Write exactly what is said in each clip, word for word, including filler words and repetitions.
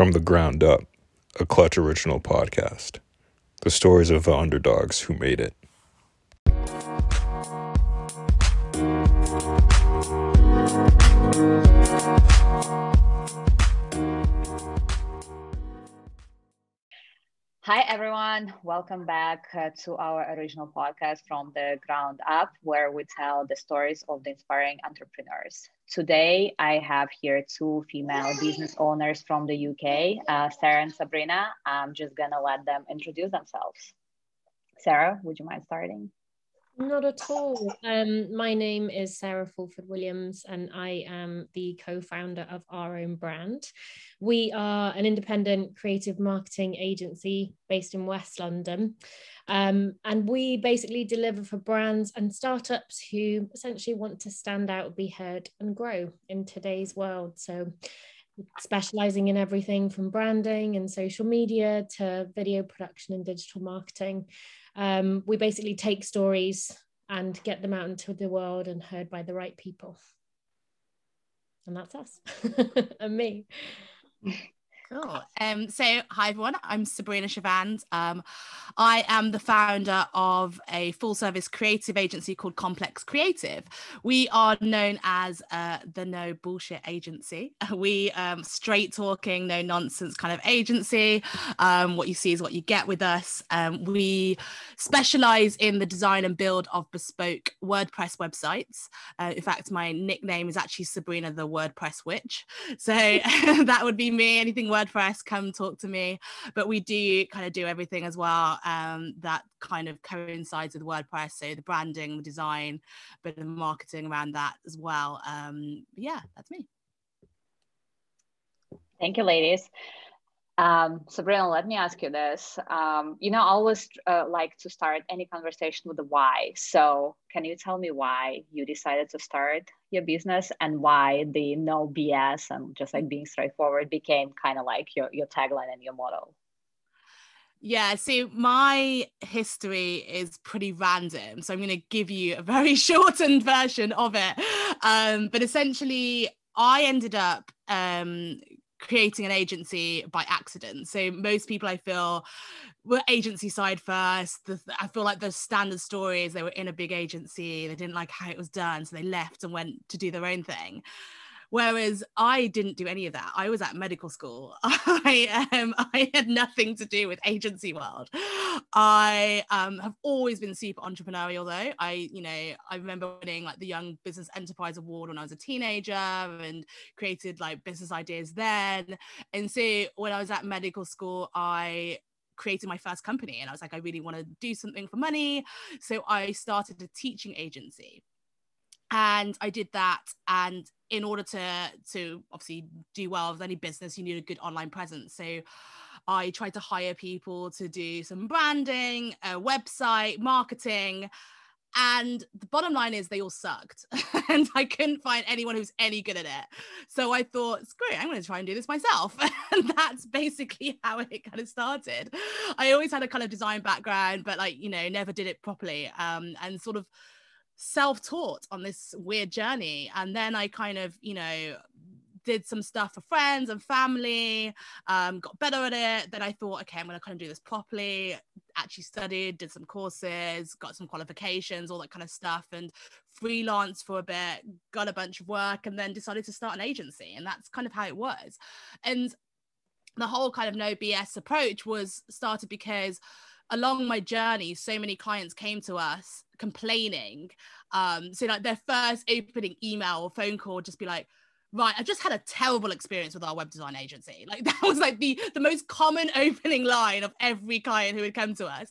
From the Ground Up, a Clutch original podcast. The stories of the underdogs who made it. Hi, everyone. Welcome back uh, to our original podcast, From the Ground Up, where we tell the stories of the inspiring entrepreneurs. Today, I have here two female business owners from the U K, uh, Sarah and Sabrina. I'm just going to let them introduce themselves. Sarah, would you mind starting? Not at all. Um, my name is Sarah Fulford-Williams, and I am the co-founder of Our Own Brand. We are an independent creative marketing agency based in West London. Um, and we basically deliver for brands and startups who essentially want to stand out, be heard and grow in today's world. So specializing in everything from branding and social media to video production and digital marketing. Um, we basically take stories and get them out into the world and heard by the right people. And that's us and me. Cool. Um, so hi everyone, I'm Sabrina Chavand. Um, I am the founder of a full service creative agency called Complex Creative. We are known as uh, the no bullshit agency. We um, straight talking, no nonsense kind of agency. Um, what you see is what you get with us. Um, we specialize in the design and build of bespoke WordPress websites. Uh, in fact, my nickname is actually Sabrina the WordPress Witch. So that would be me, anything WordPress. WordPress, come talk to me. But we do kind of do everything as well um, that kind of coincides with WordPress, so the branding, the design, but the marketing around that as well. Um, yeah, that's me. Thank you, ladies. Um, Sabrina, let me ask you this. Um, you know, I always uh, like to start any conversation with the why. So can you tell me why you decided to start your business and why the no B S and just like being straightforward became kind of like your, your tagline and your motto? Yeah, so my history is pretty random. So I'm going to give you a very shortened version of it. Um, but essentially, I ended up... Um, creating an agency by accident. So most people, I feel, were agency side first. The, I feel like the standard story is they were in a big agency, they didn't like how it was done, so they left and went to do their own thing. Whereas I didn't do any of that. I was at medical school. I, um, I had nothing to do with agency world. I um, have always been super entrepreneurial though. I, you know, I remember winning like the Young Business Enterprise Award when I was a teenager and created like business ideas then. And so when I was at medical school, I created my first company and I was like, I really want to do something for money. So I started a teaching agency. And I did that, and in order to to obviously do well with any business, you need a good online presence. So I tried to hire people to do some branding, a website, marketing, and the bottom line is they all sucked and I couldn't find anyone who's any good at it. So I thought, screw it, I'm going to try and do this myself. And that's basically how it kind of started. I always had a kind of design background, but like, you know, never did it properly um, and sort of self-taught on this weird journey. And then I kind of, you know, did some stuff for friends and family, um, got better at it. Then I thought, okay, I'm going to kind of do this properly. Actually studied, did some courses, got some qualifications, all that kind of stuff, and freelance for a bit, got a bunch of work, and then decided to start an agency. And that's kind of how it was. And the whole kind of no B S approach was started because along my journey, so many clients came to us complaining. Um, so like their first opening email or phone call would just be like, right, I've just had a terrible experience with our web design agency. Like that was like the, the most common opening line of every client who would come to us.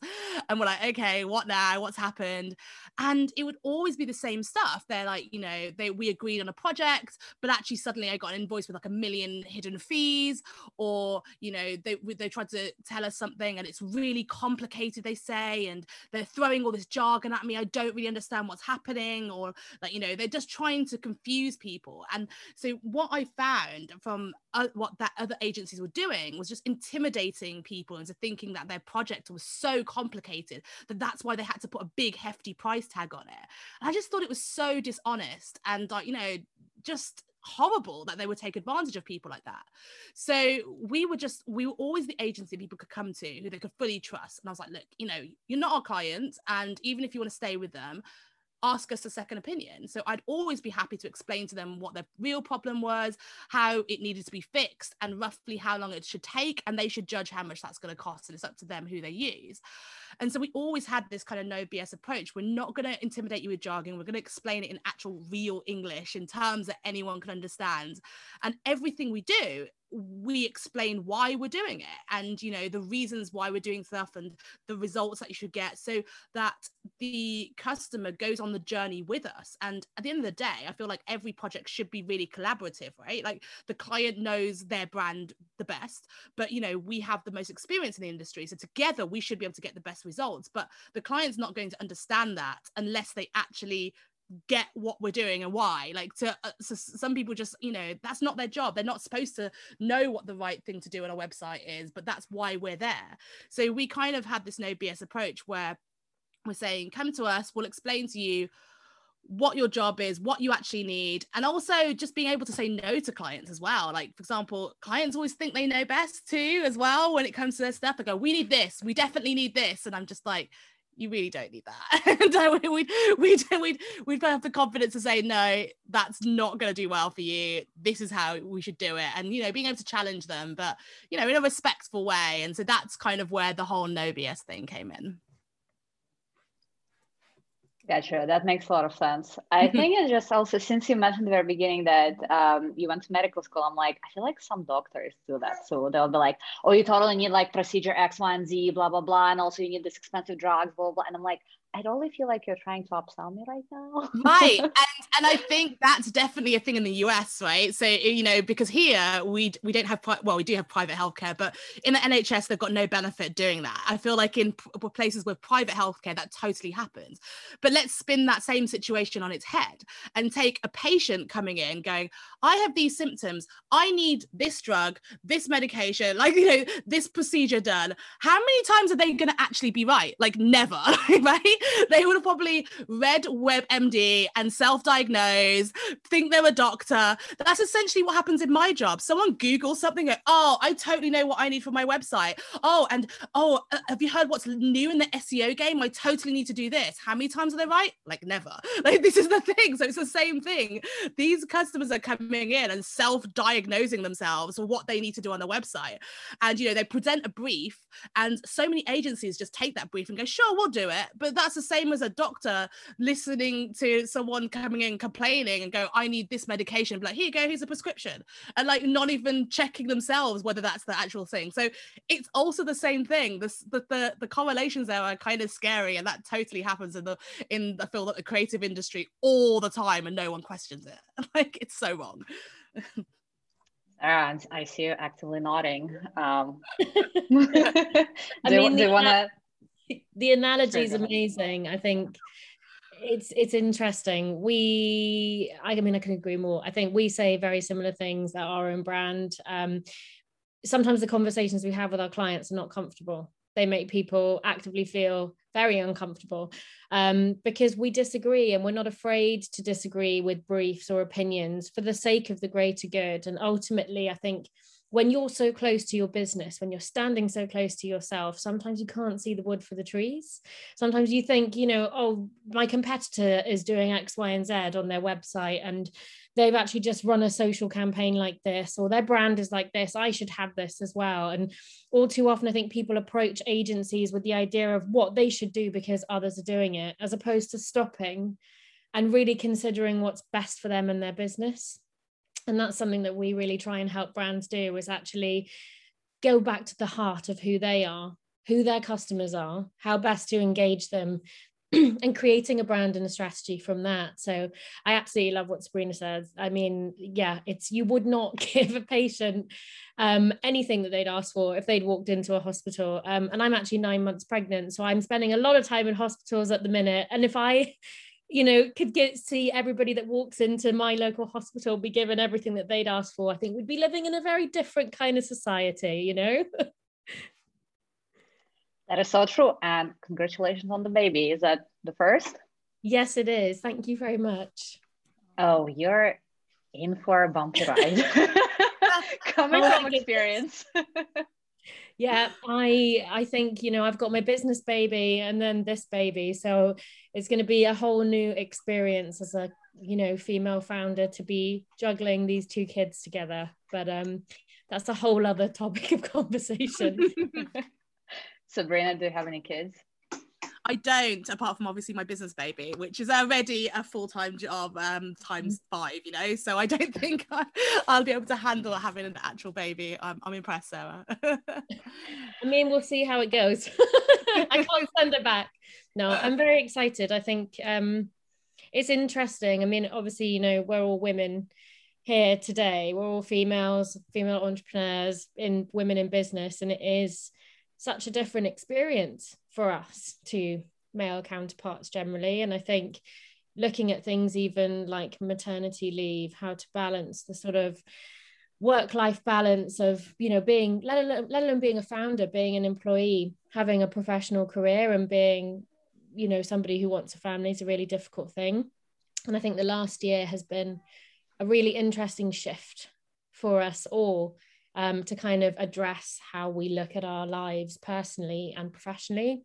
And we're like, okay, what now? What's happened? And it would always be the same stuff. They're like, you know, they we agreed on a project, but actually suddenly I got an invoice with like a million hidden fees, or, you know, they, they tried to tell us something and it's really complicated, they say, and they're throwing all this jargon at me. I don't really understand what's happening, or like, you know, they're just trying to confuse people. And so what I found from uh, what that other agencies were doing was just intimidating people into thinking that their project was so complicated that that's why they had to put a big hefty price tag on it. And I just thought it was so dishonest and, like, you know, just horrible that they would take advantage of people like that. So we were just, we were always the agency people could come to who they could fully trust. And I was like, look, you know, you're not our client. And even if you want to stay with them, ask us a second opinion. So I'd always be happy to explain to them what their real problem was, how it needed to be fixed, and roughly how long it should take, and they should judge how much that's going to cost, and it's up to them who they use. And so we always had this kind of no B S approach. We're not going to intimidate you with jargon. We're going to explain it in actual real English, in terms that anyone can understand. And everything we do, we explain why we're doing it, and, you know, the reasons why we're doing stuff and the results that you should get, so that the customer goes on the journey with us. And at the end of the day, I feel like every project should be really collaborative, right? Like, the client knows their brand the best, but, you know, we have the most experience in the industry, so together we should be able to get the best results. But the client's not going to understand that unless they actually get what we're doing and why. Like, to uh, so some people just, you know, that's not their job. They're not supposed to know what the right thing to do on a website is, but that's why we're there. So we kind of had this no B S approach, where we're saying, come to us, we'll explain to you what your job is, what you actually need. And also just being able to say no to clients as well. Like, for example, clients always think they know best too as well when it comes to their stuff. They go, we need this, we definitely need this. And I'm just like, you really don't need that. And we'd, we'd, we'd, we'd have the confidence to say, no, that's not going to do well for you. This is how we should do it. And, you know, being able to challenge them, but, you know, in a respectful way. And so that's kind of where the whole no B S thing came in. Gotcha. That makes a lot of sense. I think it's just also, since you mentioned at the very beginning that um, you went to medical school, I'm like, I feel like some doctors do that. So they'll be like, oh, you totally need like procedure X, Y, and Z, blah, blah, blah. And also you need this expensive drug, blah, blah. And I'm like, I totally feel like you're trying to upsell me right now. Right. And and I think that's definitely a thing in the U S, right? So, you know, because here we we don't have, well, we do have private healthcare, but in the N H S, they've got no benefit doing that. I feel like in places with private healthcare, that totally happens. But let's spin that same situation on its head and take a patient coming in going, I have these symptoms. I need this drug, this medication, like, you know, this procedure done. How many times are they going to actually be right? Like, never, right? They would have probably read WebMD and self-diagnosed, think they're a doctor. That's essentially what happens in my job. Someone Googles something, go, oh, I totally know what I need for my website. Oh, and oh, have you heard what's new in the S E O game? I totally need to do this. How many times are they right? Like, never. Like, this is the thing. So it's the same thing. These customers are coming in and self-diagnosing themselves for what they need to do on their website. And, you know, they present a brief, and so many agencies just take that brief and go, sure, we'll do it. But that's the same as a doctor listening to someone coming in complaining and go, I need this medication, like, here you go, here's a prescription, and like not even checking themselves whether that's the actual thing. So it's also the same thing. This, the, the the correlations there are kind of scary, and that totally happens in the in the field of the creative industry all the time, and no one questions it. Like, it's so wrong. And I see you actively nodding. Um, I do, mean, do you want to? The analogy is amazing. I think it's it's interesting. We, I mean, I can agree more. I think we say very similar things at Our Own Brand. Um, sometimes the conversations we have with our clients are not comfortable. They make people actively feel very uncomfortable um, because we disagree, and we're not afraid to disagree with briefs or opinions for the sake of the greater good. And ultimately, I think, when you're so close to your business, when you're standing so close to yourself, sometimes you can't see the wood for the trees. Sometimes you think, you know, oh, my competitor is doing X, Y, and Z on their website, and they've actually just run a social campaign like this, or their brand is like this, I should have this as well. And all too often, I think people approach agencies with the idea of what they should do because others are doing it, as opposed to stopping and really considering what's best for them and their business. And that's something that we really try and help brands do, is actually go back to the heart of who they are, who their customers are, how best to engage them, and creating a brand and a strategy from that. So I absolutely love what Sabrina says. I mean, yeah, it's, you would not give a patient um, anything that they'd asked for if they'd walked into a hospital. Um, and I'm actually nine months pregnant, so I'm spending a lot of time in hospitals at the minute. And if I... you know, could get see everybody that walks into my local hospital be given everything that they'd asked for, I think we'd be living in a very different kind of society, you know? That is so true. And congratulations on the baby. Is that the first? Yes, it is. Thank you very much. Oh, you're in for a bumpy ride. Coming from experience. Yeah, I I think, you know, I've got my business baby and then this baby. So it's going to be a whole new experience as a, you know, female founder to be juggling these two kids together. But um, that's a whole other topic of conversation. Sabrina, do you have any kids? I don't, apart from obviously my business baby, which is already a full-time job um, times five, you know, so I don't think I, I'll be able to handle having an actual baby. I'm, I'm impressed, Sarah. I mean, we'll see how it goes. I can't send it back. No, I'm very excited. I think um, it's interesting. I mean, obviously, you know, we're all women here today. We're all females, female entrepreneurs, in women in business, and it is such a different experience for us to male counterparts generally. And I think looking at things even like maternity leave, how to balance the sort of work-life balance of, you know, being, let alone, let alone being a founder, being an employee, having a professional career and being, you know, somebody who wants a family is a really difficult thing. And I think the last year has been a really interesting shift for us all. Um, to kind of address how we look at our lives personally and professionally.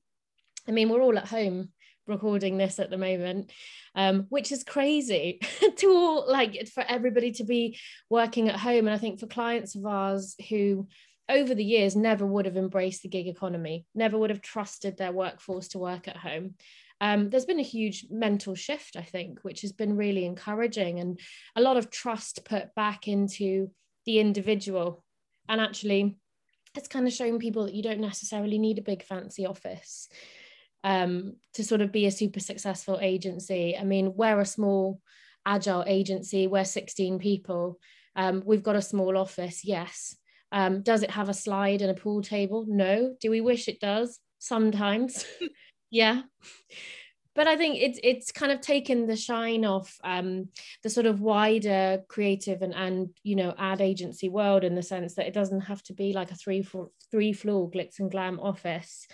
I mean, we're all at home recording this at the moment, um, which is crazy to all, like for everybody to be working at home. And I think for clients of ours who over the years never would have embraced the gig economy, never would have trusted their workforce to work at home. Um, there's been a huge mental shift, I think, which has been really encouraging and a lot of trust put back into the individual. And actually, it's kind of shown people that you don't necessarily need a big fancy office um, to sort of be a super successful agency. I mean, we're a small, agile agency. We're sixteen people. Um, we've got a small office, yes. Um, does it have a slide and a pool table? No. Do we wish it does? Sometimes. Yeah. But I think it's it's kind of taken the shine off um, the sort of wider creative and, and, you know, ad agency world in the sense that it doesn't have to be like a three, four, three floor glitz and glam office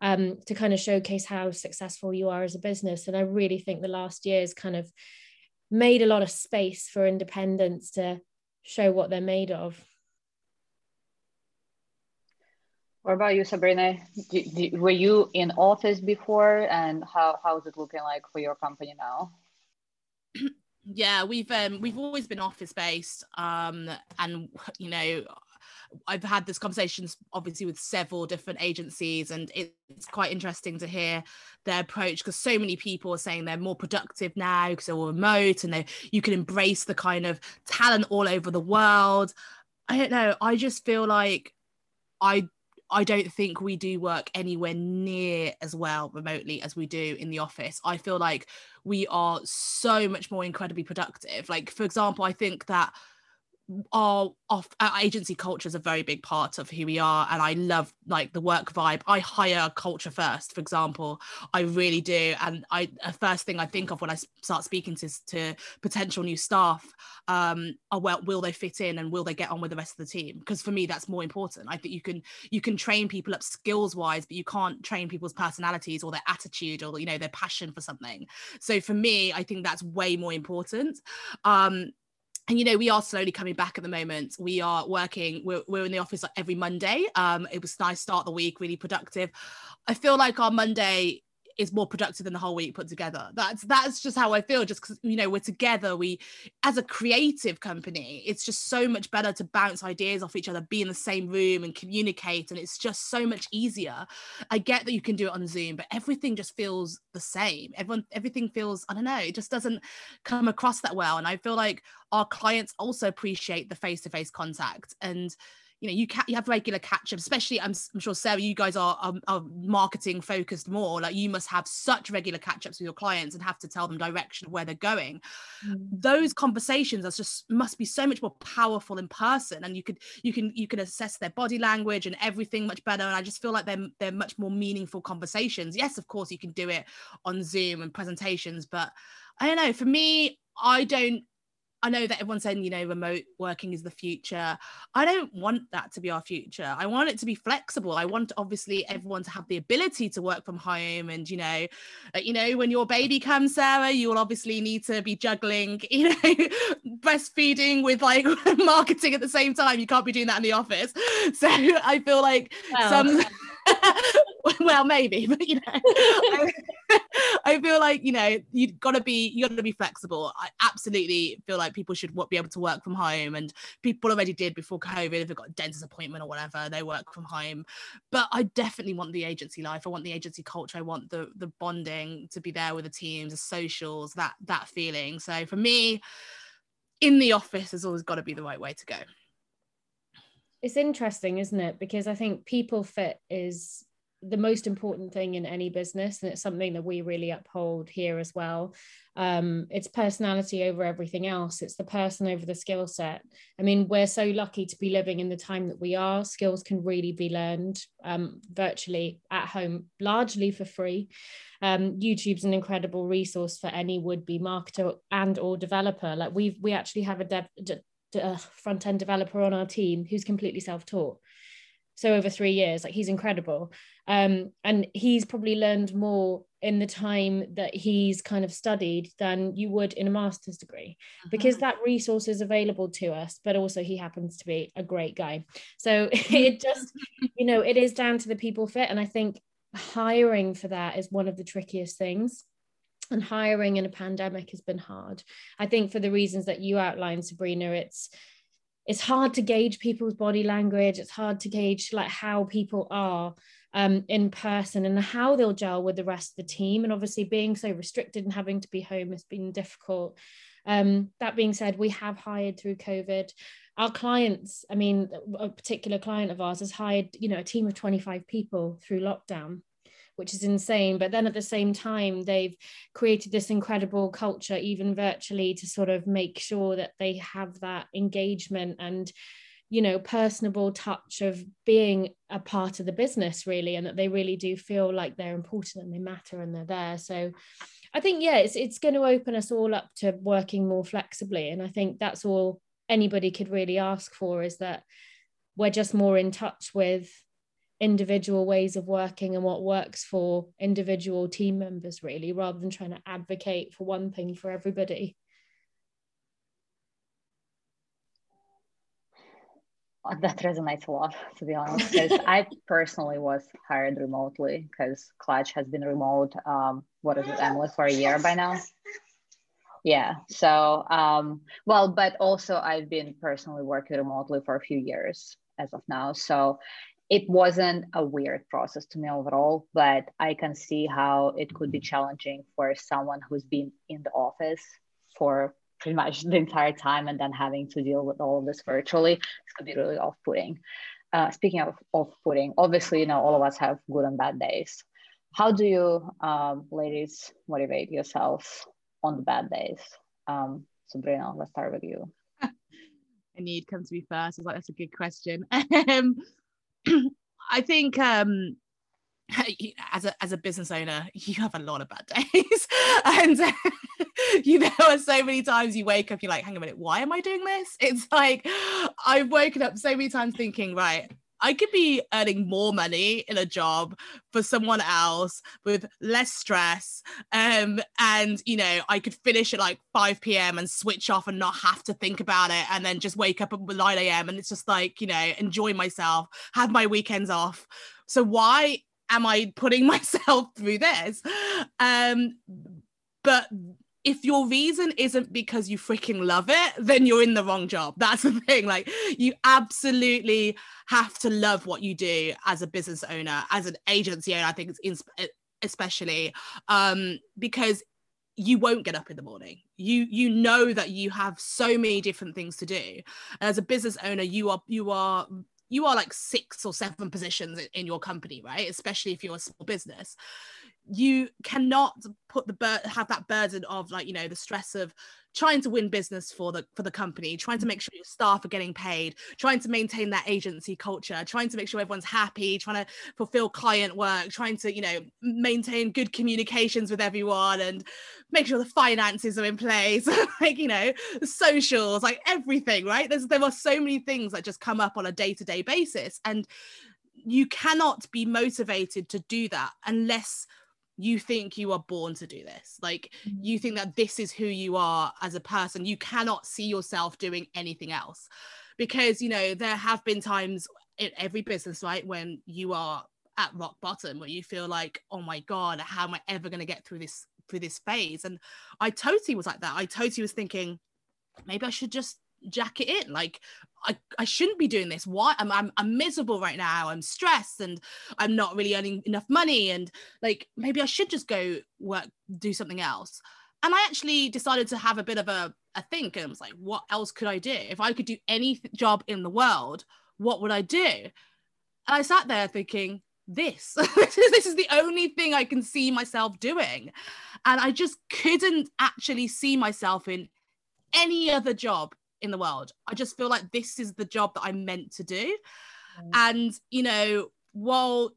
um, to kind of showcase how successful you are as a business. And I really think the last year's kind of made a lot of space for independence to show what they're made of. What about you, Sabrina? Do, do, were you in office before, and how how is it looking like for your company now? Yeah, we've um, we've always been office based, um, and you know, I've had this conversations obviously with several different agencies, and it's quite interesting to hear their approach because so many people are saying they're more productive now because they're all remote and they you can embrace the kind of talent all over the world. I don't know. I just feel like I. I don't think we do work anywhere near as well remotely as we do in the office. I feel like we are so much more incredibly productive. Like, for example, I think that our, off, our agency culture is a very big part of who we are. And I love like the work vibe. I hire culture first, for example, I really do. And I, the first thing I think of when I start speaking to, to potential new staff, um, are, well, will they fit in and will they get on with the rest of the team? Because for me, that's more important. I think you can, you can train people up skills wise, but you can't train people's personalities or their attitude or, you know, their passion for something. So for me, I think that's way more important. Um, And, you know, we are slowly coming back at the moment. We are working, we're, we're in the office every Monday. Um, it was nice start the week, really productive. I feel like our Monday is more productive than the whole week put together. That's that's just how I feel, just because, you know, we're together. We, as a creative company, it's just so much better to bounce ideas off each other, be in the same room and communicate. And it's just so much easier. I get that you can do it on Zoom, but everything just feels the same. Everyone, everything feels, I don't know, it just doesn't come across that well. And I feel like our clients also appreciate the face-to-face contact. And you know, you ca- you have regular catch-ups, especially I'm, I'm sure, Sarah, you guys are, are, are marketing focused more. Like you must have such regular catch-ups with your clients and have to tell them direction of where they're going. Mm. Those conversations are just must be so much more powerful in person. And you could you can you can assess their body language and everything much better. And I just feel like they're they're much more meaningful conversations. Yes, of course, you can do it on Zoom and presentations, but I don't know. For me, I don't. I know that everyone's saying, you know, remote working is the future. I don't want that to be our future. I want it to be flexible. I want, obviously, everyone to have the ability to work from home. And, you know, you know, when your baby comes, Sarah, you will obviously need to be juggling, you know, breastfeeding with like marketing at the same time. You can't be doing that in the office. So I feel like well, some... well, maybe, but you know, I, I feel like, you know, you've got to be, you got to be flexible. I absolutely feel like people should be able to work from home, and people already did before COVID. If they've got a dentist appointment or whatever, they work from home. But I definitely want the agency life. I want the agency culture. I want the the bonding to be there with the teams, the socials, that that feeling. So for me, in the office has always got to be the right way to go. It's interesting, isn't it? Because I think people fit is the most important thing in any business, and it's something that we really uphold here as well. Um, it's personality over everything else. It's the person over the skill set. I mean, we're so lucky to be living in the time that we are. Skills can really be learned um, virtually at home, largely for free. Um, YouTube's an incredible resource for any would-be marketer and or developer. Like we we actually have a dev, de, de, front-end developer on our team who's completely self-taught. So over three years, like he's incredible. Um, and he's probably learned more in the time that he's kind of studied than you would in a master's degree, mm-hmm. because that resource is available to us, but also he happens to be a great guy. So it just, you know, it is down to the people fit. And I think hiring for that is one of the trickiest things. And hiring in a pandemic has been hard. I think for the reasons that you outlined, Sabrina, it's, It's hard to gauge people's body language. It's hard to gauge like how people are um, in person and how they'll gel with the rest of the team. And obviously being so restricted and having to be home has been difficult. Um, that being said, we have hired through COVID. Our clients, I mean, a particular client of ours has hired, you know, a team of twenty-five people through lockdown, which is insane. But then at the same time, they've created this incredible culture, even virtually, to sort of make sure that they have that engagement and, you know, personable touch of being a part of the business, really, and that they really do feel like they're important and they matter and they're there. So I think, yeah, it's, it's going to open us all up to working more flexibly. And I think that's all anybody could really ask for, is that we're just more in touch with individual ways of working and what works for individual team members, really, rather than trying to advocate for one thing for everybody. That resonates a lot, to be honest, because I personally was hired remotely because Clutch has been remote, um, what is it, Emily, for a year by now? Yeah, so, um, well, but also I've been personally working remotely for a few years as of now, so it wasn't a weird process to me overall, but I can see how it could be challenging for someone who's been in the office for pretty much the entire time and then having to deal with all of this virtually. It's going to be really off-putting. Uh, speaking of off-putting, obviously, you know, all of us have good and bad days. How do you, um, ladies, motivate yourselves on the bad days? Um, Sabrina, let's start with you. I need come to me first. I was like, that's a good question. I think um, as a as a business owner, you have a lot of bad days, and uh, you know, so many times you wake up, you're like, "Hang a minute, why am I doing this?" It's like I've woken up so many times thinking, right, I could be earning more money in a job for someone else with less stress. Um, and, you know, I could finish at like five p.m. and switch off and not have to think about it. And then just wake up at nine a.m. and it's just like, you know, enjoy myself, have my weekends off. So why am I putting myself through this? Um, but if your reason isn't because you freaking love it, then you're in the wrong job. That's the thing. Like, you absolutely have to love what you do as a business owner, as an agency owner, I think it's in- especially, um, because you won't get up in the morning. You you know that you have so many different things to do. And as a business owner, you are you are you are like six or seven positions in your company, right? Especially if you're a small business. you cannot put the bur- have that burden of, like, you know, the stress of trying to win business for the for the company, trying to make sure your staff are getting paid, trying to maintain that agency culture, trying to make sure everyone's happy, trying to fulfill client work, trying to, you know, maintain good communications with everyone and make sure the finances are in place, like, you know, socials, like everything, right? There's, there are so many things that just come up on a day-to-day basis, and you cannot be motivated to do that unless you think you are born to do this. Like, you think that this is who you are as a person. You cannot see yourself doing anything else, because, you know, there have been times in every business, right, when you are at rock bottom, where you feel like, oh my God, how am I ever going to get through this, through this phase? And I totally was like that. I totally was thinking, maybe I should just jack it in. Like, I, I shouldn't be doing this. Why? I'm, I'm I'm miserable right now. I'm stressed and I'm not really earning enough money. And, like, maybe I should just go work, do something else. And I actually decided to have a bit of a, a think, and I was like, what else could I do? If I could do any th- job in the world, what would I do? And I sat there thinking, this, this is the only thing I can see myself doing. And I just couldn't actually see myself in any other job in the world. I just feel like this is the job that I'm meant to do. Mm. And, you know, while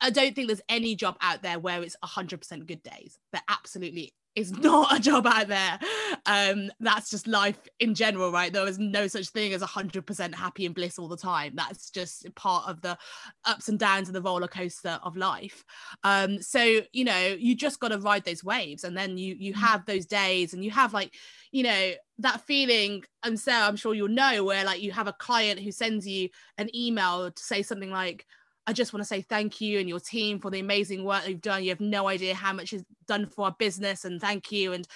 I don't think there's any job out there where it's one hundred percent good days, there absolutely is not a job out there. Um, that's just life in general, right? There is no such thing as one hundred percent happy and bliss all the time. That's just part of the ups and downs and the roller coaster of life. Um, so, you know, you just got to ride those waves, and then you you have those days, and you have, like, you know, that feeling, and Sarah, I'm sure you'll know, where, like, you have a client who sends you an email to say something like, I just want to say thank you and your team for the amazing work you've done. You have no idea how much is done for our business, and thank you. And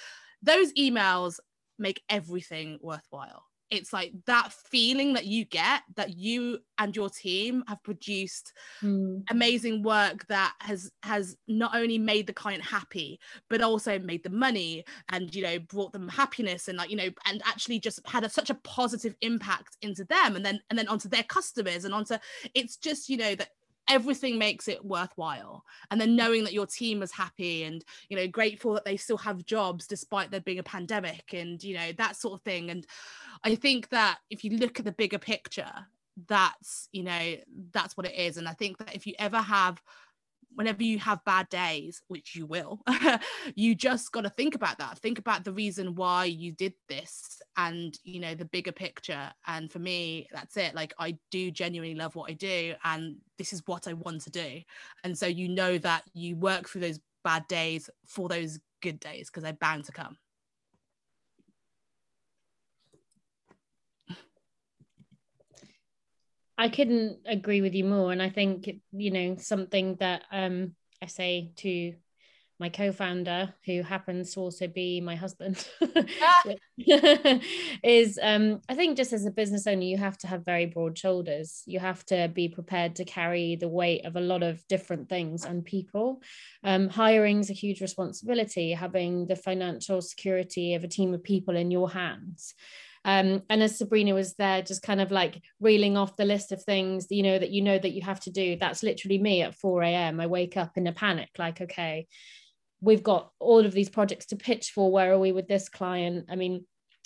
those emails make everything worthwhile. It's like that feeling that you get that you and your team have produced mm. amazing work that has has not only made the client happy, but also made them money and, you know, brought them happiness and, like, you know, and actually just had a, such a positive impact into them and then and then onto their customers and onto, it's just, you know, that everything makes it worthwhile. And then knowing that your team is happy and, you know, grateful that they still have jobs despite there being a pandemic and, you know, that sort of thing. And I think that if you look at the bigger picture, that's, you know, that's what it is. And I think that if you ever have, whenever you have bad days, which you will, you just got to think about that. Think about the reason why you did this and, you know, the bigger picture. And for me, that's it. Like, I do genuinely love what I do, and this is what I want to do. And so, you know, that you work through those bad days for those good days, because they're bound to come. I couldn't agree with you more. And I think, you know, something that um, I say to my co-founder, who happens to also be my husband, yeah. is um, I think just as a business owner, you have to have very broad shoulders. You have to be prepared to carry the weight of a lot of different things and people. Um, hiring is a huge responsibility, having the financial security of a team of people in your hands. Um, and as Sabrina was there, just kind of like reeling off the list of things, you know, that you know that you have to do. That's literally me at four a.m. I wake up in a panic, like, okay, we've got all of these projects to pitch for. Where are we with this client? I mean,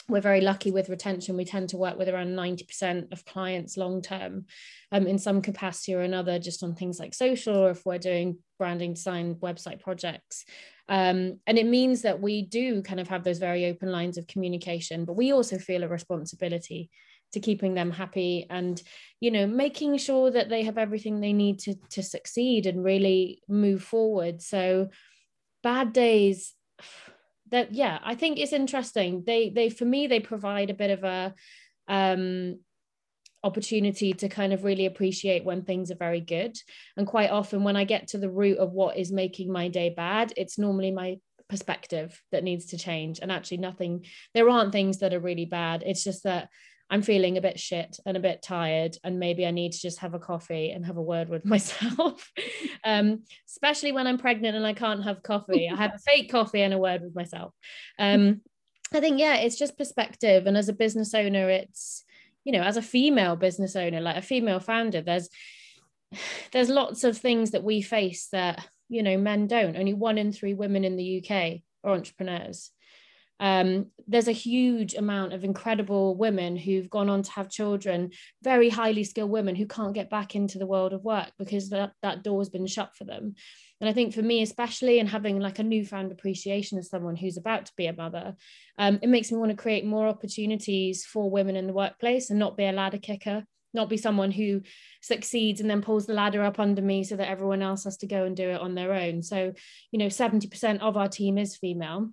we're very lucky with retention. We tend to work with around ninety percent of clients long term, um, in some capacity or another, just on things like social, or if we're doing branding, design, website projects. Um, and it means that we do kind of have those very open lines of communication, but we also feel a responsibility to keeping them happy and, you know, making sure that they have everything they need to, to succeed and really move forward. So bad days, that, yeah, I think it's interesting. They, they, for me, they provide a bit of a um, opportunity to kind of really appreciate when things are very good. And quite often when I get to the root of what is making my day bad, it's normally my perspective that needs to change. And actually nothing, there aren't things that are really bad. It's just that I'm feeling a bit shit and a bit tired, and maybe I need to just have a coffee and have a word with myself, um, especially when I'm pregnant and I can't have coffee. I have a fake coffee and a word with myself. Um, I think, yeah, it's just perspective. And as a business owner, it's, you know, as a female business owner, like a female founder, there's, there's lots of things that we face that you know, men don't. Only one in three women in the U K are entrepreneurs. Um, there's a huge amount of incredible women who've gone on to have children, very highly skilled women who can't get back into the world of work because that, that door has been shut for them. And I think for me, especially, and having like a newfound appreciation of someone who's about to be a mother, um, it makes me want to create more opportunities for women in the workplace and not be a ladder kicker, not be someone who succeeds and then pulls the ladder up under me so that everyone else has to go and do it on their own. So, you know, seventy percent of our team is female.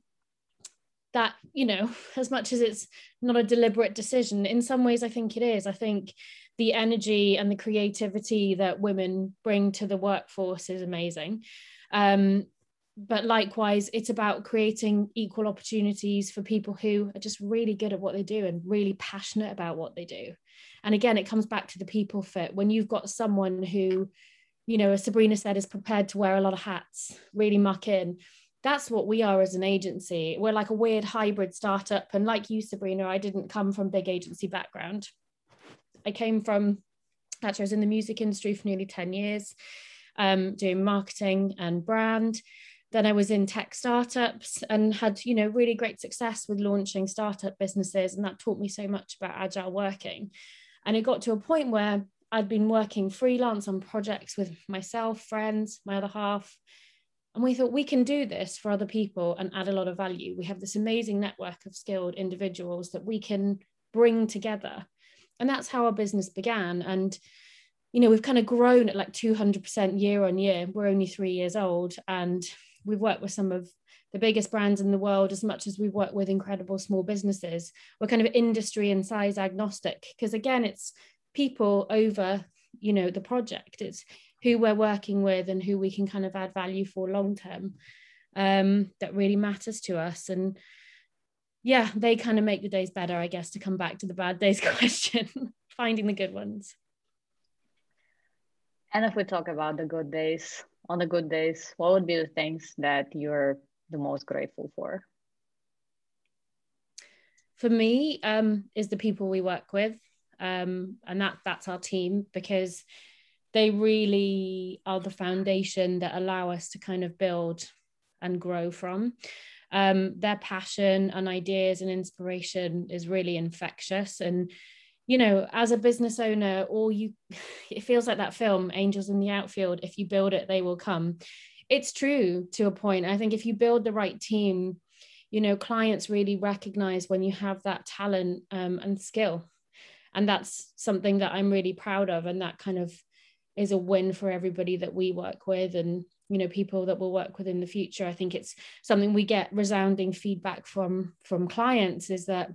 That, you know, as much as it's not a deliberate decision, in some ways I think it is. I think the energy and the creativity that women bring to the workforce is amazing. Um, but likewise, it's about creating equal opportunities for people who are just really good at what they do and really passionate about what they do. And again, it comes back to the people fit. When you've got someone who, you know, as Sabrina said, is prepared to wear a lot of hats, really muck in. That's what we are as an agency. We're like a weird hybrid startup. And like you, Sabrina, I didn't come from big agency background. I came from, actually I was in the music industry for nearly ten years, um, doing marketing and brand. Then I was in tech startups and had, you know, really great success with launching startup businesses. And that taught me so much about agile working. And it got to a point where I'd been working freelance on projects with myself, friends, my other half. And we thought, we can do this for other people and add a lot of value. We have this amazing network of skilled individuals that we can bring together. And that's how our business began. And, you know, we've kind of grown at like two hundred percent year on year. We're only three years old. And we've worked with some of the biggest brands in the world, as much as we've worked with incredible small businesses. We're kind of industry and size agnostic, because again, it's people over, you know, the project. It's who we're working with and who we can kind of add value for long term, um, that really matters to us. And yeah, they kind of make the days better, I guess, to come back to the bad days question, finding the good ones. And if we talk about the good days, on the good days, what would be the things that you're the most grateful for? For me, um, is the people we work with. Um, and that that's our team, because they really are the foundation that allow us to kind of build and grow from. Um, their passion and ideas and inspiration is really infectious. And, you know, as a business owner, or you, it feels like that film, Angels in the Outfield, if you build it, they will come. It's true to a point. I think if you build the right team, you know, clients really recognize when you have that talent um, and skill. And that's something that I'm really proud of. And that kind of is a win for everybody that we work with, and, you know, people that we'll work with in the future. I think it's something we get resounding feedback from from clients, is that,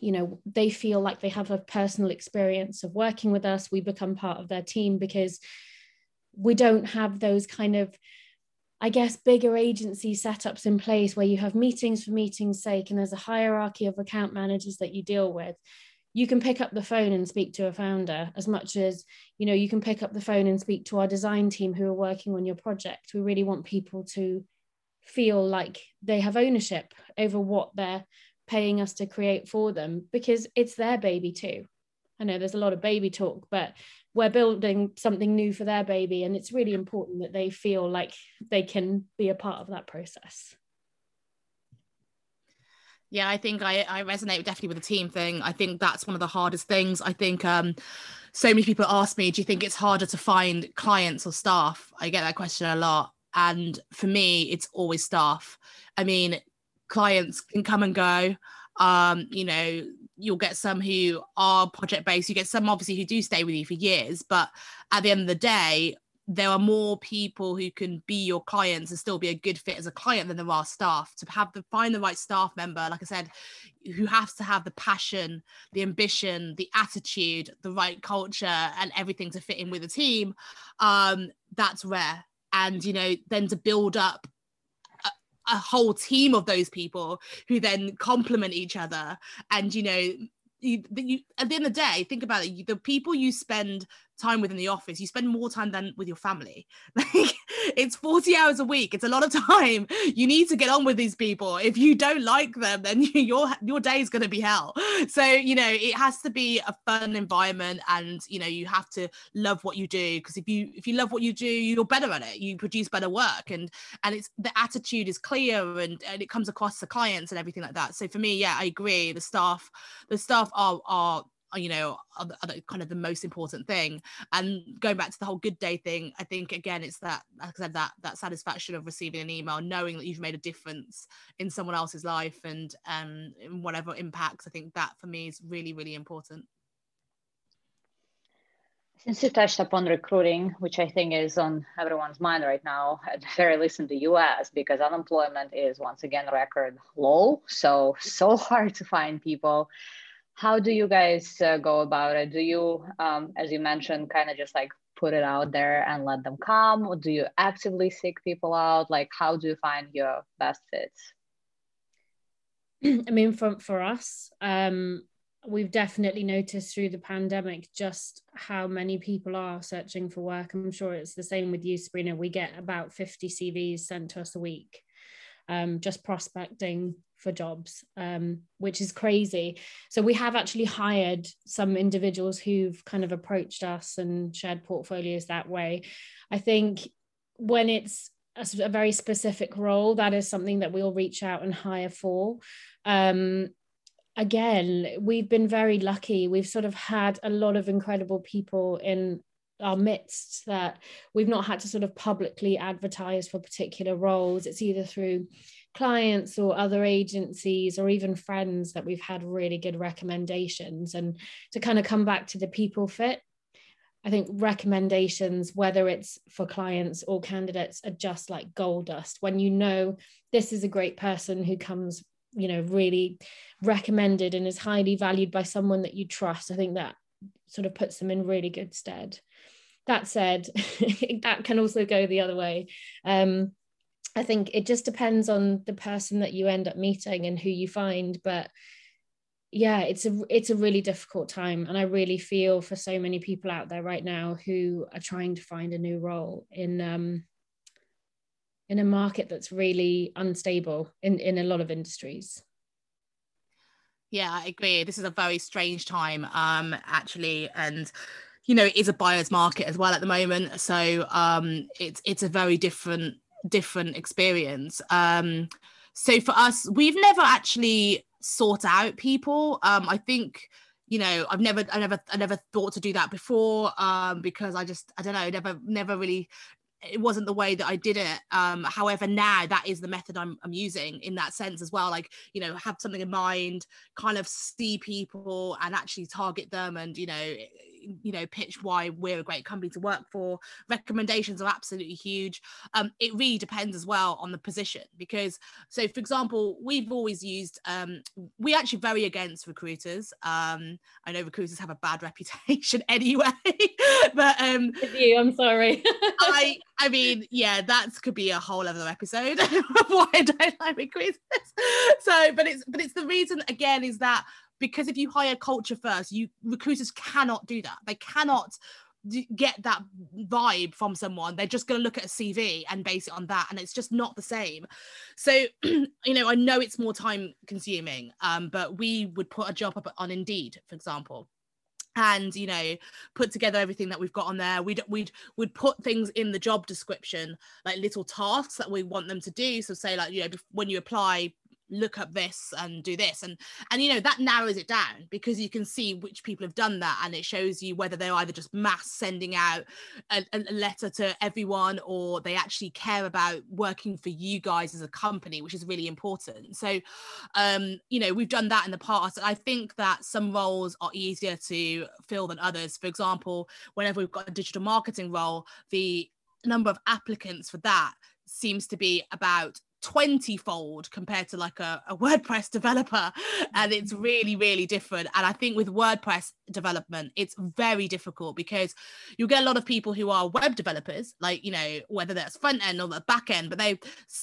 you know, they feel like they have a personal experience of working with us. We become part of their team because we don't have those kind of, I guess, bigger agency setups in place where you have meetings for meetings' sake and there's a hierarchy of account managers that you deal with. You can pick up the phone and speak to a founder as much as, you know, you can pick up the phone and speak to our design team who are working on your project. We really want people to feel like they have ownership over what they're paying us to create for them, because it's their baby too. I know there's a lot of baby talk, but we're building something new for their baby. And it's really important that they feel like they can be a part of that process. Yeah, I think I, I resonate definitely with the team thing. I think that's one of the hardest things. I think um, so many people ask me, do you think it's harder to find clients or staff? I get that question a lot. And for me, it's always staff. I mean, clients can come and go. Um, you know, you'll get some who are project-based. You get some, obviously, who do stay with you for years. But at the end of the day, there are more people who can be your clients and still be a good fit as a client than there are staff. To have the find the right staff member, like I said, who has to have the passion, the ambition, the attitude, the right culture, and everything to fit in with the team, um, that's rare. And, you know, then to build up a, a whole team of those people who then complement each other. And, you know, you, you, at the end of the day, think about it, you, the people you spend time within the office, you spend more time than with your family. Like, it's forty hours a week. It's a lot of time. You need to get on with these people. If you don't like them, then you, your your day is going to be hell. So, you know, it has to be a fun environment, and, you know, you have to love what you do, because if you if you love what you do, you're better at it. You produce better work, and and it's the attitude is clear, and, and it comes across to clients and everything like that. So for me, yeah, I agree. The staff, the staff are are you know, are the, are the, kind of the most important thing. And going back to the whole good day thing, I think, again, it's that, like I said, that that satisfaction of receiving an email, knowing that you've made a difference in someone else's life, and um, in whatever impacts. I think that for me is really, really important. Since you touched upon recruiting, which I think is on everyone's mind right now, at the very least in the U S, because unemployment is once again record low. So, so hard to find people. How do you guys uh, go about it? Do you, um, as you mentioned, kind of just like put it out there and let them come? Or do you actively seek people out? Like, how do you find your best fits? I mean, for, for us, um, we've definitely noticed through the pandemic just how many people are searching for work. I'm sure it's the same with you, Sabrina. We get about fifty C Vs sent to us a week, um, just prospecting for jobs, um, which is crazy. So we have actually hired some individuals who've kind of approached us and shared portfolios that way. I think when it's a, a very specific role, that is something that we'll reach out and hire for. Um, again, we've been very lucky. We've sort of had a lot of incredible people in our midst that we've not had to sort of publicly advertise for particular roles. It's either through clients or other agencies or even friends that we've had really good recommendations. And to kind of come back to the people fit, I think recommendations, whether it's for clients or candidates, are just like gold dust. When you know this is a great person who comes, you know, really recommended and is highly valued by someone that you trust, I think that sort of puts them in really good stead. That said, that can also go the other way. Um, I think it just depends on the person that you end up meeting and who you find. But yeah, it's a it's a really difficult time. And I really feel for so many people out there right now who are trying to find a new role in um, in a market that's really unstable in, in a lot of industries. Yeah, I agree. This is a very strange time, um, actually. And you know, it is a buyer's market as well at the moment. So um, it's it's a very different different experience. Um, so for us, we've never actually sought out people. Um, I think, you know, I've never I never I never thought to do that before, um, because I just I don't know, never never really. It wasn't the way that I did it. Um, however, now that is the method I'm, I'm using in that sense as well. Like, you know, have something in mind, kind of see people and actually target them, and, you know, you know, pitch why we're a great company to work for. Recommendations are absolutely huge. Um, it really depends as well on the position, because, so for example, we've always used, um, we actually very against recruiters. Um, I know recruiters have a bad reputation anyway, but um, with you, I'm sorry. I, I mean, yeah, that could be a whole other episode. Why don't I recruiters? So, but it's but it's the reason again is that, because if you hire culture first, you recruiters cannot do that. They cannot d- get that vibe from someone. They're just going to look at a C V and base it on that. And it's just not the same. So, you know, I know it's more time consuming, um, but we would put a job up on Indeed, for example, and, you know, put together everything that we've got on there. We'd, we'd, we'd put things in the job description, like little tasks that we want them to do. So say, like, you know, when you apply, look up this and do this, and and you know, that narrows it down, because you can see which people have done that, and it shows you whether they're either just mass sending out a, a letter to everyone, or they actually care about working for you guys as a company, which is really important. So um you know, we've done that in the past. I think that some roles are easier to fill than others. For example, whenever we've got a digital marketing role, the number of applicants for that seems to be about twenty fold compared to like a, a WordPress developer, and it's really, really different. And I think with WordPress development, it's very difficult, because you get a lot of people who are web developers, like, you know, whether that's front end or the back end, but they're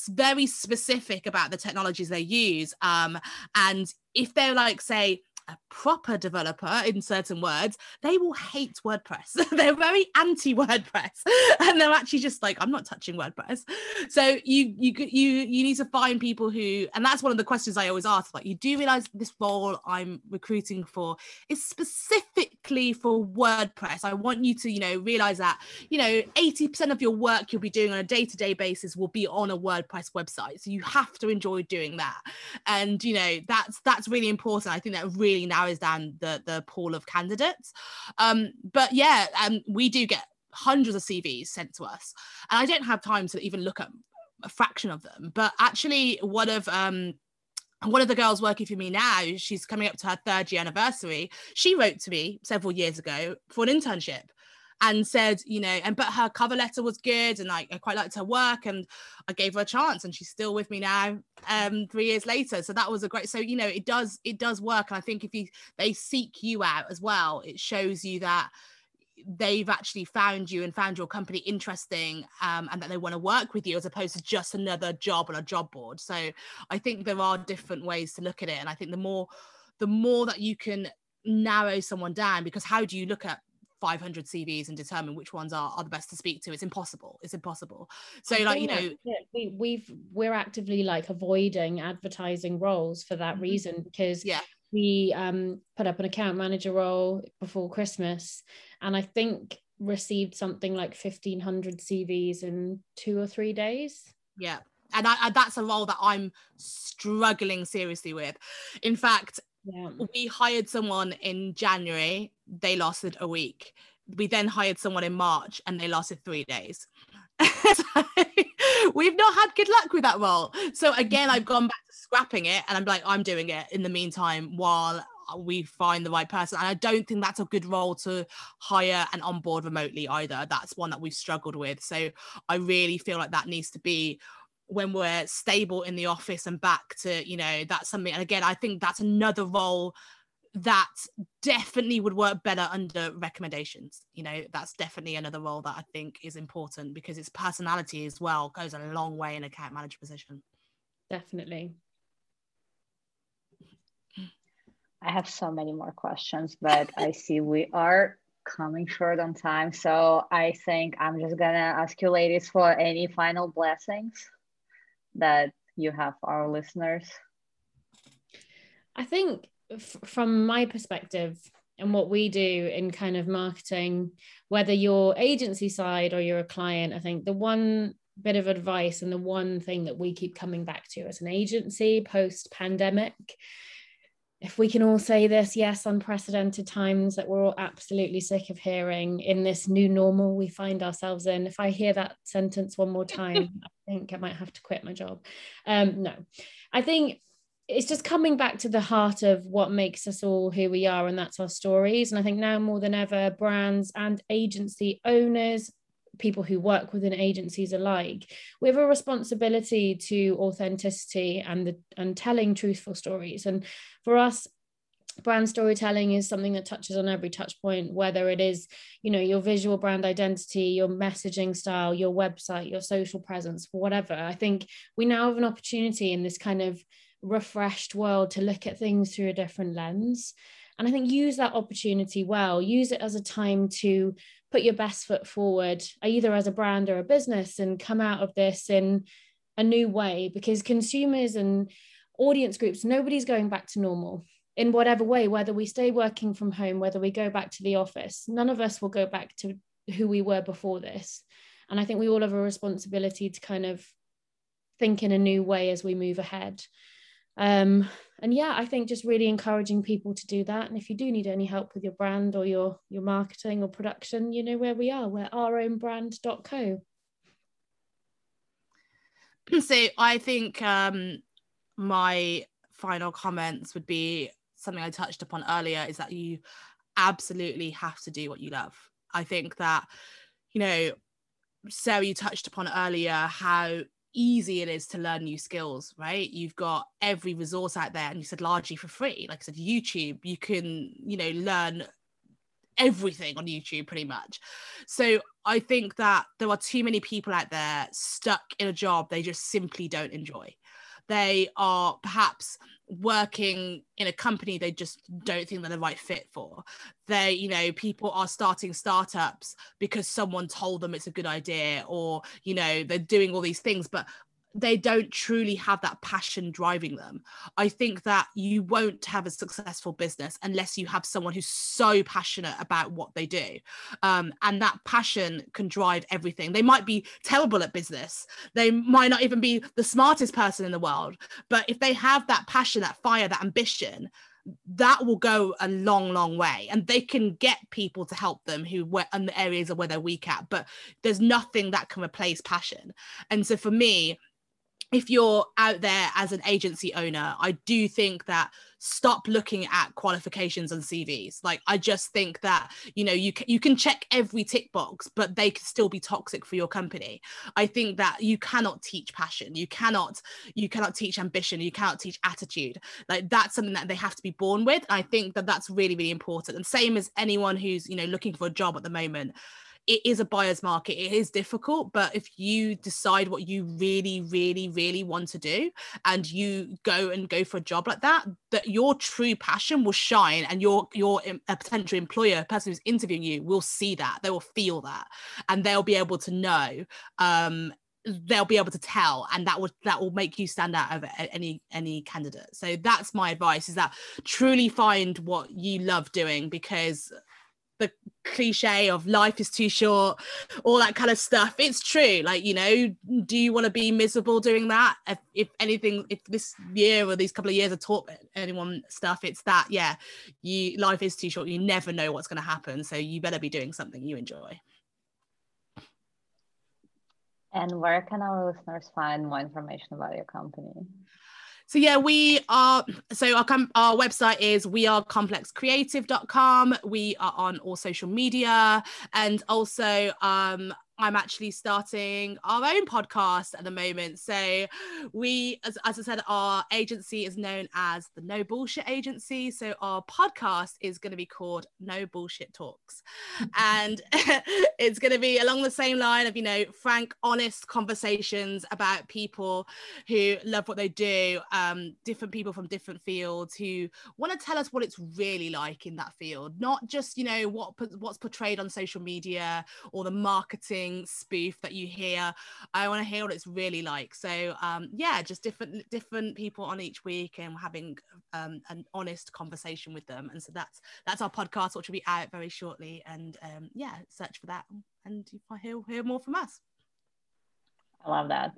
very specific about the technologies they use. Um, and if they're like, say, a proper developer, in certain words, they will hate WordPress. They're very anti-WordPress, and they're actually just like, I'm not touching WordPress. So you you you you need to find people who, and that's one of the questions I always ask, like, you do realize this role I'm recruiting for is specifically for WordPress. I want you to, you know, realize that, you know, eighty percent of your work you'll be doing on a day-to-day basis will be on a WordPress website. So you have to enjoy doing that. And, you know, that's that's really important. I think that really narrows down the the pool of candidates, um but yeah um we do get hundreds of C Vs sent to us, and I don't have time to even look at a fraction of them. But actually, one of um one of the girls working for me now, she's coming up to her third year anniversary. She wrote to me several years ago for an internship and said, you know, and but her cover letter was good, and I, I quite liked her work, and I gave her a chance, and she's still with me now, um, three years later. So that was a great. So, you know, it does it does work, and I think if you they seek you out as well, it shows you that they've actually found you and found your company interesting, um, and that they want to work with you, as opposed to just another job on a job board. So I think there are different ways to look at it, and I think the more the more that you can narrow someone down, because how do you look at five hundred C Vs and determine which ones are, are the best to speak to? It's impossible. It's impossible. So like, you know, we, we've we're actively like avoiding advertising roles for that reason, because yeah. we um put up an account manager role before Christmas, and I think received something like fifteen hundred C Vs in two or three days. Yeah, and I, I, that's a role that I'm struggling seriously with. In fact, yeah. we hired someone in January, they lasted a week. We then hired someone in March, and they lasted three days. So, we've not had good luck with that role. So again, I've gone back to scrapping it, and I'm like, I'm doing it in the meantime while we find the right person. And I don't think that's a good role to hire and onboard remotely either. That's one that we've struggled with. So I really feel like that needs to be, when we're stable in the office and back to, you know, that's something. And again, I think that's another role that definitely would work better under recommendations. You know, that's definitely another role that I think is important, because its personality as well goes a long way in account manager position. Definitely. I have so many more questions, but I see we are coming short on time. So I think I'm just gonna ask you ladies for any final blessings that you have for our listeners. I think f- from my perspective, and what we do in kind of marketing, whether you're agency side or you're a client, I think the one bit of advice and the one thing that we keep coming back to as an agency post-pandemic, if we can all say this, yes, unprecedented times that we're all absolutely sick of hearing in this new normal we find ourselves in. If I hear that sentence one more time, I think I might have to quit my job. Um, no, I think it's just coming back to the heart of what makes us all who we are, and that's our stories. And I think now more than ever, brands and agency owners, people who work within agencies alike, we have a responsibility to authenticity and the and telling truthful stories. And for us, brand storytelling is something that touches on every touch point, whether it is, you know, your visual brand identity, your messaging style, your website, your social presence, whatever. I think we now have an opportunity in this kind of refreshed world to look at things through a different lens. And I think use that opportunity well, use it as a time to put your best foot forward, either as a brand or a business, and come out of this in a new way, because consumers and audience groups, nobody's going back to normal in whatever way, whether we stay working from home, whether we go back to the office, none of us will go back to who we were before this. And I think we all have a responsibility to kind of think in a new way as we move ahead. Um, and yeah, I think just really encouraging people to do that. And if you do need any help with your brand or your, your marketing or production, you know where we are, we're our own brand dot co. So I think um, my final comments would be something I touched upon earlier, is that you absolutely have to do what you love. I think that, you know, Sarah, you touched upon earlier how easy it is to learn new skills, right? You've got every resource out there, and you said largely for free. Like I said, YouTube, you can, you know, learn everything on YouTube pretty much. So I think that there are too many people out there stuck in a job they just simply don't enjoy. They are perhaps working in a company they just don't think they're the right fit for. They, you know, people are starting startups because someone told them it's a good idea, or, you know, they're doing all these things, but they don't truly have that passion driving them. I think that you won't have a successful business unless you have someone who's so passionate about what they do. Um, and that passion can drive everything. They might be terrible at business. They might not even be the smartest person in the world. But if they have that passion, that fire, that ambition, that will go a long, long way. And they can get people to help them who were in the areas of where they're weak at. But there's nothing that can replace passion. And so for me, if you're out there as an agency owner, I do think that stop looking at qualifications and C Vs. Like, I just think that, you know, you can, you can check every tick box, but they can still be toxic for your company. I think that you cannot teach passion. You cannot, you cannot teach ambition. You cannot teach attitude. Like, that's something that they have to be born with. And I think that that's really, really important. And same as anyone who's, you know, looking for a job at the moment. It is a buyer's market. It is difficult, but if you decide what you really, really, really want to do, and you go and go for a job like that, that your true passion will shine, and your your a potential employer, a person who's interviewing you, will see that. They will feel that, and they'll be able to know. Um, they'll be able to tell, and that would that will make you stand out over any any candidate. So that's my advice: is that truly find what you love doing, because the cliche of life is too short, all that kind of stuff, it's true. Like, you know, do you want to be miserable doing that? If, if anything, if this year or these couple of years have taught anyone stuff, it's that, yeah, you life is too short. You never know what's going to happen, so you better be doing something you enjoy. And where can our listeners find more information about your company? So yeah, we are, so our, com- our website is we are complex creative dot com. We are on all social media, and also um, I'm actually starting our own podcast at the moment. So we, as, as I said, our agency is known as the No Bullshit Agency. So our podcast is going to be called No Bullshit Talks. And it's going to be along the same line of, you know, frank, honest conversations about people who love what they do, um, different people from different fields who want to tell us what it's really like in that field, not just, you know, what what's portrayed on social media or the marketing spoof that you hear. I want to hear what it's really like. So um, yeah, just different different people on each week, and we're having um, an honest conversation with them. And so that's that's our podcast, which will be out very shortly. And um, yeah, search for that, and you'll hear, hear more from us. I love that.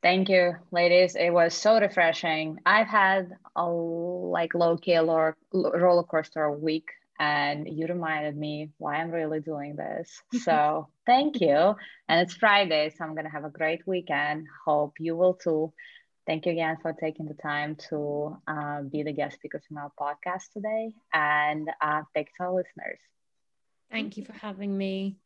Thank you, ladies. It was so refreshing. I've had a like low-key roller, roller coaster week, and you reminded me why I'm really doing this. So thank you. And it's Friday, so I'm gonna have a great weekend. Hope you will too. Thank you again for taking the time to uh, be the guest speaker on our podcast today. And uh, thanks to our listeners. Thank you for having me.